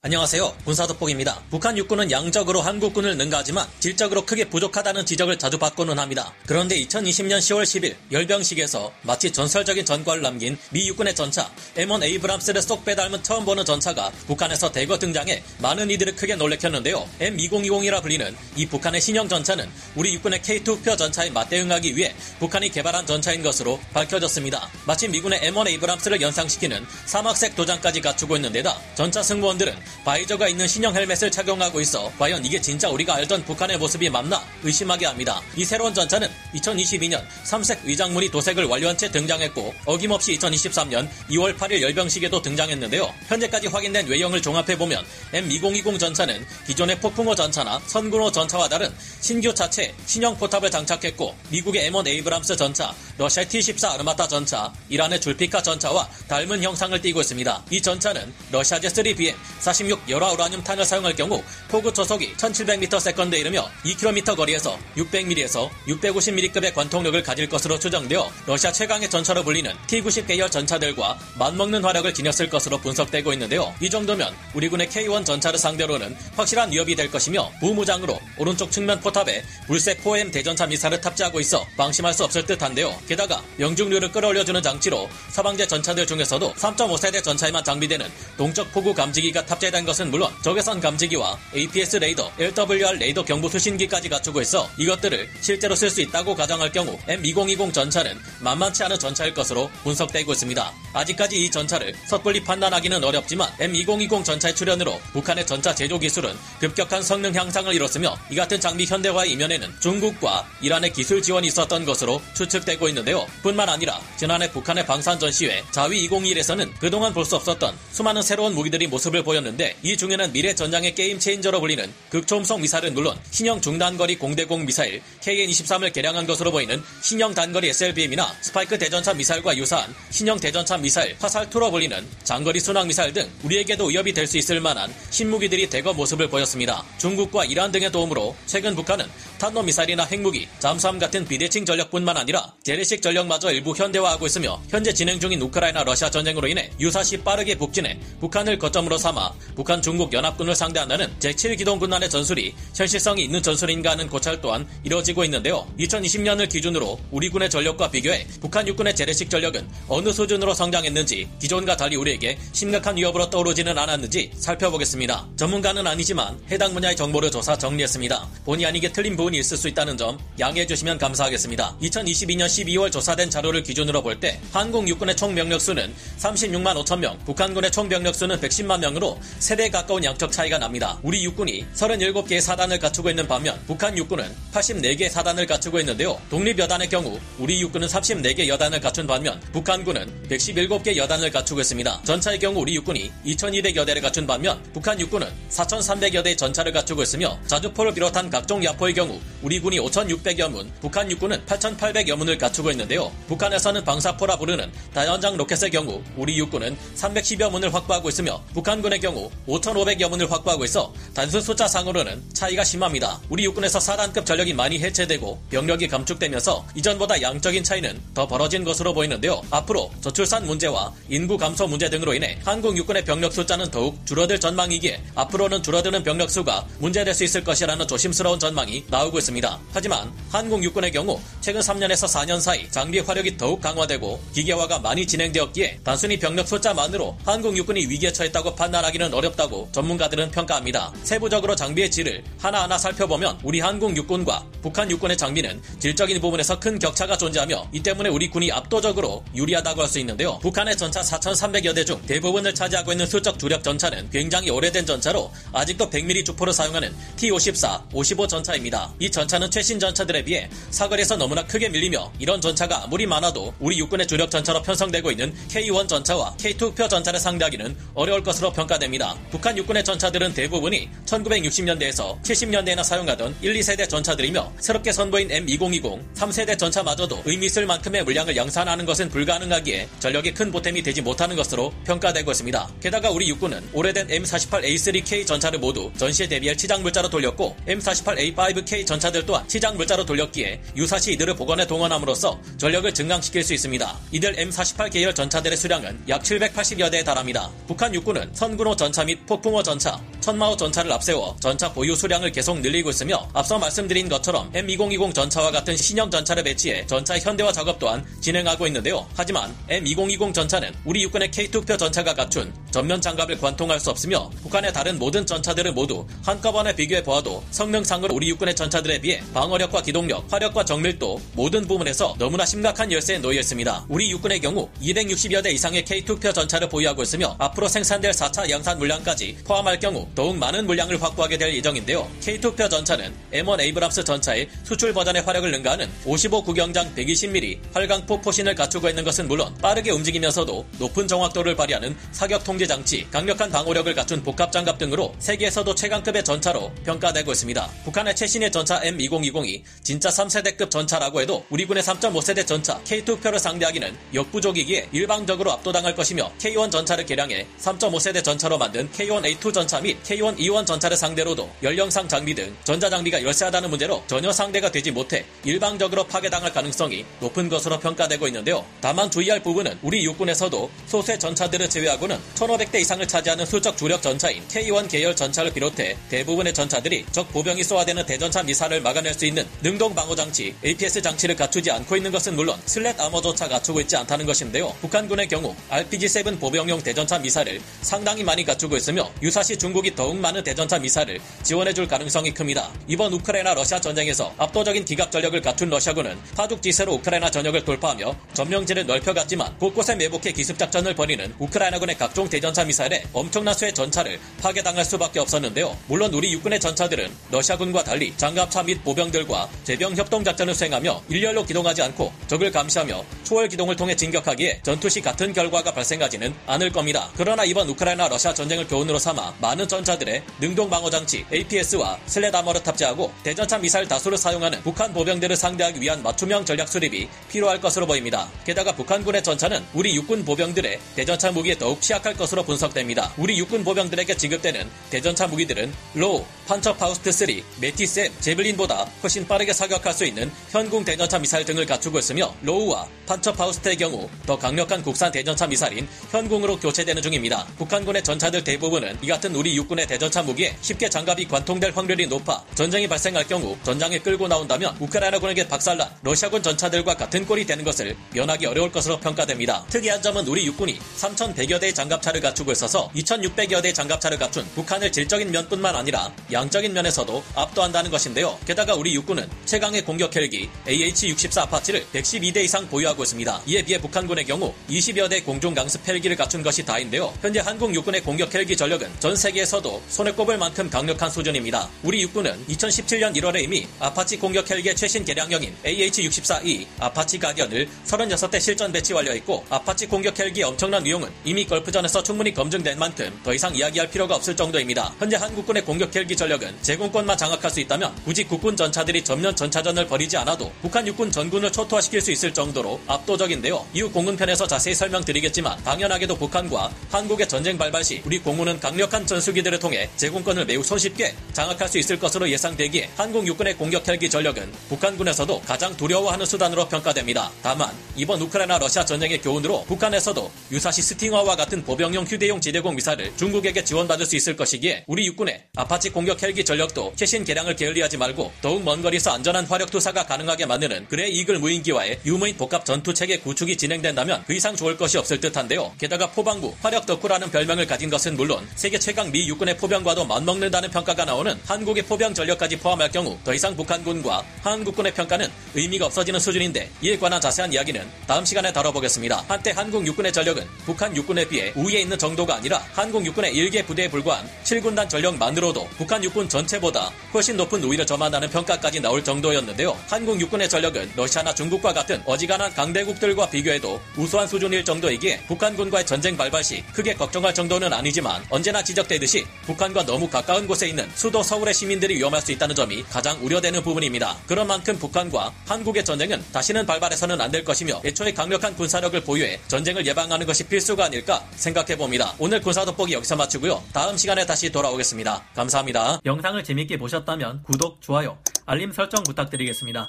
안녕하세요. 군사도폭입니다. 북한 육군은 양적으로 한국군을 능가하지만 질적으로 크게 부족하다는 지적을 자주 받고는 합니다. 그런데 2020년 10월 10일 열병식에서 마치 전설적인 전과를 남긴 미 육군의 전차 M1 에이브람스를 쏙 빼닮은 처음 보는 전차가 북한에서 대거 등장해 많은 이들을 크게 놀래켰는데요. M2020이라 불리는 이 북한의 신형 전차는 우리 육군의 K2 표 전차에 맞대응하기 위해 북한이 개발한 전차인 것으로 밝혀졌습니다. 마침 미군의 M1 에이브람스를 연상시키는 사막색 도장까지 갖추고 있는데다 전차 승무원들은 바이저가 있는 신형 헬멧을 착용하고 있어 과연 이게 진짜 우리가 알던 북한의 모습이 맞나 의심하게 합니다. 이 새로운 전차는 2022년 3색 위장물이 도색을 완료한 채 등장했고 어김없이 2023년 2월 8일 열병식에도 등장했는데요. 현재까지 확인된 외형을 종합해보면 M2020 전차는 기존의 폭풍호 전차나 선군호 전차와 다른 신규 차체 신형 포탑을 장착했고 미국의 M1 에이브람스 전차, 러시아의 T-14 아르마타 전차, 이란의 줄피카 전차와 닮은 형상을 띠고 있습니다. 이 전차는 러시아제 3BM-40 16열화 우라늄 탄을 사용할 경우 포구 초속이 1700m/s에 이르며 2km 거리에서 600mm에서 650mm급의 관통력을 가질 것으로 추정되어 러시아 최강의 전차로 불리는 T-90 계열 전차들과 맞먹는 화력을 지녔을 것으로 분석되고 있는데요. 이 정도면 우리 군의 K-1 전차를 상대로는 확실한 위협이 될 것이며 부무장으로 오른쪽 측면 포탑에 불새-4M 대전차 미사를 탑재하고 있어 방심할 수 없을 듯한데요. 게다가 명중률을 끌어올려주는 장치로 서방제 전차들 중에서도 3.5세대 전차에만 장비되는 동적 포구 감지기가 탑재 된 것은 물론 적외선 감지기와 APS 레이더, LWR 레이더 경보 수신기까지 갖추고 있어 이것들을 실제로 쓸 수 있다고 가정할 경우 M2020 전차는 만만치 않은 전차일 것으로 분석되고 있습니다. 아직까지 이 전차를 섣불리 판단하기는 어렵지만 M2020 전차의 출현으로 북한의 전차 제조 기술은 급격한 성능 향상을 이뤘으며 이 같은 장비 현대화의 이면에는 중국과 이란의 기술 지원이 있었던 것으로 추측되고 있는데요. 뿐만 아니라 지난해 북한의 방산전 시회 자위 2021에서는 그동안 볼 수 없었던 수많은 새로운 무기들이 모습을 보였는데 이 중에는 미래 전장의 게임 체인저로 불리는 극초음속 미사일은 물론 신형 중단거리 공대공 미사일 K-1E1을 개량한 것으로 보이는 신형 단거리 SLBM이나 스파이크 대전차 미사일과 유사한 신형 대전차 미사일 화살2로 불리는 장거리 순항 미사일 등 우리에게도 위협이 될 수 있을 만한 신무기들이 대거 모습을 보였습니다. 중국과 이란 등의 도움으로 최근 북한은 탄도 미사일이나 핵무기, 잠수함 같은 비대칭 전력뿐만 아니라 재래식 전력마저 일부 현대화하고 있으며 현재 진행 중인 우크라이나 러시아 전쟁으로 인해 유사시 빠르게 북진해 북한을 거점으로 삼아 북한 중국 연합군을 상대한다는 제7기동군단의 전술이 현실성이 있는 전술인가 하는 고찰 또한 이뤄지고 있는데요. 2020년을 기준으로 우리 군의 전력과 비교해 북한 육군의 재래식 전력은 어느 수준으로 성장했는지 기존과 달리 우리에게 심각한 위협으로 떠오르지는 않았는지 살펴보겠습니다. 전문가는 아니지만 해당 분야의 정보를 조사 정리했습니다. 본의 아니게 틀린 부분이 있을 수 있다는 점 양해해 주시면 감사하겠습니다. 2022년 12월 조사된 자료를 기준으로 볼 때 한국 육군의 총 병력수는 36만 5천명, 북한군의 총 병력수는 110만명으로 3배 가까운 양적 차이가 납니다. 우리 육군이 37개의 사단을 갖추고 있는 반면 북한 육군은 84개의 사단을 갖추고 있는데요. 독립여단의 경우 우리 육군은 34개 여단을 갖춘 반면 북한군은 117개 여단을 갖추고 있습니다. 전차의 경우 우리 육군이 2200여 대를 갖춘 반면 북한 육군은 4300여 대의 전차를 갖추고 있으며 자주포를 비롯한 각종 야포의 경우 우리 군이 5600여 문, 북한 육군은 8800여 문을 갖추고 있는데요. 북한에서는 방사포라 부르는 다연장 로켓의 경우 우리 육군은 310여 문을 확보하고 있으며 북한군의 경우 5,500여 문을 확보하고 있어 단순 숫자상으로는 차이가 심합니다. 우리 육군에서 사단급 전력이 많이 해체되고 병력이 감축되면서 이전보다 양적인 차이는 더 벌어진 것으로 보이는데요. 앞으로 저출산 문제와 인구 감소 문제 등으로 인해 한국 육군의 병력 숫자는 더욱 줄어들 전망이기에 앞으로는 줄어드는 병력 수가 문제될 수 있을 것이라는 조심스러운 전망이 나오고 있습니다. 하지만 한국 육군의 경우 최근 3년에서 4년 사이 장비 화력이 더욱 강화되고 기계화가 많이 진행되었기에 단순히 병력 숫자만으로 한국 육군이 위기에 처했다고 판단하기는 어렵다고 전문가들은 평가합니다. 세부적으로 장비의 질을 하나하나 살펴보면 우리 한국 육군과 북한 육군의 장비는 질적인 부분에서 큰 격차가 존재하며 이 때문에 우리 군이 압도적으로 유리하다고 할 수 있는데요. 북한의 전차 4,300여 대 중 대부분을 차지하고 있는 수적 주력 전차는 굉장히 오래된 전차로 아직도 100mm 주포를 사용하는 T-54, 55 전차입니다. 이 전차는 최신 전차들에 비해 사거리에서 너무나 크게 밀리며 이런 전차가 아무리 많아도 우리 육군의 주력 전차로 편성되고 있는 K-1 전차와 K2 표 전차를 상대하기는 어려울 것으로 평가됩니다. 전차들입니다. 북한 육군의 전차들은 대부분이 1960년대에서 70년대에나 사용하던 1, 2세대 전차들이며 새롭게 선보인 M2020, 3세대 전차마저도 의미 있을 만큼의 물량을 양산하는 것은 불가능하기에 전력이 큰 보탬이 되지 못하는 것으로 평가되고 있습니다. 게다가 우리 육군은 오래된 M48A3K 전차를 모두 전시에 대비할 치장물자로 돌렸고 M48A5K 전차들 또한 치장물자로 돌렸기에 유사시 이들을 복원에 동원함으로써 전력을 증강시킬 수 있습니다. 이들 M48 계열 전차들의 수량은 약 780여 대에 달합니다. 북한 육군은 선군호 전차 및 폭풍호 전차, 천마호 전차를 앞세워 전차 보유 수량을 계속 늘리고 있으며 앞서 말씀드린 것처럼 M2020 전차와 같은 신형 전차를 배치해 전차의 현대화 작업 또한 진행하고 있는데요. 하지만 M2020 전차는 우리 육군의 K2 표 전차가 갖춘 전면 장갑을 관통할 수 없으며 북한의 다른 모든 전차들을 모두 한꺼번에 비교해 보아도 성능상으로 우리 육군의 전차들에 비해 방어력과 기동력, 화력과 정밀도 모든 부분에서 너무나 심각한 열세에 놓여 있습니다. 우리 육군의 경우 260여 대 이상의 K2 표 전차를 보유하고 있으며 앞으로 생산될 4차 양산 물량까지 포함할 경우 더욱 많은 물량을 확보하게 될 예정인데요. K2 표 전차는 M1 에이브람스 전차의 수출 버전의 화력을 능가하는 55 구경장 120mm 활강포 포신을 갖추고 있는 것은 물론 빠르게 움직이면서도 높은 정확도를 발휘하는 사격 통제 장치, 강력한 방어력을 갖춘 복합 장갑 등으로 세계에서도 최강급의 전차로 평가되고 있습니다. 북한의 최신의 전차 M2020이 진짜 3세대급 전차라고 해도 우리 군의 3.5세대 전차 K2표를 상대하기는 역부족이기에 일방적으로 압도당할 것이며 K1 전차를 개량해 3.5세대 전차로 만든 K-1A2 전차 및 K-1E1 전차를 상대로도 연령상 장비 등 전자장비가 열세하다는 문제로 전혀 상대가 되지 못해 일방적으로 파괴당할 가능성이 높은 것으로 평가되고 있는데요. 다만 주의할 부분은 우리 육군에서도 소수의 전차들을 제외하고는 1500대 이상을 차지하는 수적 주력 전차인 K1 계열 전차를 비롯해 대부분의 전차들이 적 보병이 쏘아대는 대전차 미사를 막아낼 수 있는 능동 방어장치, APS 장치를 갖추지 않고 있는 것은 물론 슬랫 아머조차 갖추고 있지 않다는 것인데요. 북한군의 경우 RPG-7 보병용 대전차 미사를 상당히 많이 갖추고 있으며 유사시 중국이 더욱 많은 대전차 미사를 지원해줄 가능성이 큽니다. 이번 우크라이나 러시아 전쟁에서 압도적인 기갑 전력을 갖춘 러시아군은 파죽지세로 우크라이나 전역을 돌파하며 점령지를 넓혀갔지만 곳곳에 매복해 기습작전을 벌이는 우크라이나군의 각종 대전차 미사일에 엄청난 수의 전차를 파괴당할 수밖에 없었는데요. 물론 우리 육군의 전차들은 러시아군과 달리 장갑차 및 보병들과 제병 협동작전을 수행하며 일렬로 기동하지 않고 적을 감시하며 초월 기동을 통해 진격하기에 전투시 같은 결과가 발생하지는 않을 겁니다. 그러나 이번 우크라이나 러시아 전쟁을 교훈으로 삼아 많은 전차들의 능동방어장치 APS와 슬랫 아머를 탑재하고 대전차 미사일 다수를 사용하는 북한 보병들을 상대하기 위한 맞춤형 전략 수립이 필요할 것으로 보입니다. 게다가 북한군의 전차는 우리 육군 보병들의 대전차 무기에 더욱 취약할 것으로 분석됩니다. 우리 육군 보병들에게 지급되는 대전차 무기들은 로우, 판처파우스트3, 메티스앤, 제블린보다 훨씬 빠르게 사격할 수 있는 현궁 대전차 미사일 등을 갖추고 있으며 로우와 판처파우스트의 경우 더 강력한 국산 대전차 미사일인 현궁으로 교체되는 중입니다. 북한군의 전차들 대부분은 이 같은 우리 육군의 대전차 무기에 쉽게 장갑이 관통될 확률이 높아 전쟁이 발생할 경우 전장에 끌고 나온다면 우크라이나군에게 박살난 러시아군 전차들과 같은 꼴이 되는 것을 면하기 어려울 것으로 평가됩니다. 특이한 점은 우리 육군이 3,100여 대의 장갑차를 갖추고 있어서 2,600여 대의 장갑차를 갖춘 북한을 질적인 면뿐만 아니라 양적인 면에서도 압도한다는 것인데요. 게다가 우리 육군은 최강의 공격 헬기 AH-64 아파치를 112대 이상 보유하고 있습니다. 이에 비해 북한군의 경우 20여 대 공중 강습 헬기를 갖춘 것이 다인데요. 현재 한국 육군의 공격 헬기 전력은 전 세계에서도 손에 꼽을 만큼 강력한 수준입니다. 우리 육군은 2017년 1월에 이미 아파치 공격 헬기의 최신 개량형인 AH-64E 아파치 가디언을 36대 실전 배치 완료했고 아파치 공격 헬기의 엄청난 위용은 이미 걸프전에서 충분히 검증된 만큼 더 이상 이야기할 필요가 없을 정도입니다. 현재 한국군의 공격 헬기 전력은 제공권만 장악할 수 있다면 굳이 국군 전차들이 전면 전차전을 벌이지 않아도 북한 육군 전군을 초토화시킬 수 있을 정도로 압도적인데요. 이후 공군편에서 자세히 설명드리겠지만 당연하게도 북한과 한국의 전쟁 발발 시 우리 공군은 강력한 전수기들을 통해 제공권을 매우 손쉽게 장악할 수 있을 것으로 예상되기에 한국 육군의 공격 헬기 전력은 북한군에서도 가장 두려워하는 수단으로 평가됩니다. 다만 이번 우크라이나 러시아 전쟁의 교훈으로 북한에서도 유사시 스팅어와 같은 보병용 휴대용 지대공 미사를 중국에게 지원받을 수 있을 것이기에 우리 육군의 아파치 공격 헬기 전력도 최신 개량을 게을리하지 말고 더욱 먼 거리에서 안전한 화력 투사가 가능하게 만드는 그레이 이글 무인기와의 유무인 복합 전투체계 구축이 진행된다면 그 이상 좋을 것이 없을 듯한데요. 게다가 포방부 화력 덕후라는 별명을 가진 것은 물론 세계 최강 미 육군 미국군의 포병과도 맞먹는다는 평가가 나오는 한국의 포병 전력까지 포함할 경우 더 이상 북한군과 한국군의 평가는 의미가 없어지는 수준인데, 이에 관한 자세한 이야기는 다음 시간에 다뤄보겠습니다. 한때 한국 육군의 전력은 북한 육군에 비해 우위에 있는 정도가 아니라 한국 육군의 1개 부대에 불과한 7군단 전력만으로도 북한 육군 전체보다 훨씬 높은 우위를 점한다는 평가까지 나올 정도였는데요. 한국 육군의 전력은 러시아나 중국과 같은 어지간한 강대국들과 비교해도 우수한 수준일 정도이기에 북한군과의 전쟁 발발 시 크게 걱정할 정도는 아니지만, 언제나 지적되듯이 북한과 너무 가까운 곳에 있는 수도 서울의 시민들이 위험할 수 있다는 점이 가장 우려되는 부분입니다. 그런 만큼 북한과 한국의 전쟁은 다시는 발발해서는 안 될 것이며, 애초에 강력한 군사력을 보유해 전쟁을 예방하는 것이 필수가 아닐까 생각해봅니다. 오늘 군사 돋보기 여기서 마치고요. 다음 시간에 다시 돌아오겠습니다. 감사합니다. 영상을 재밌게 보셨다면 구독, 좋아요, 알림 설정 부탁드리겠습니다.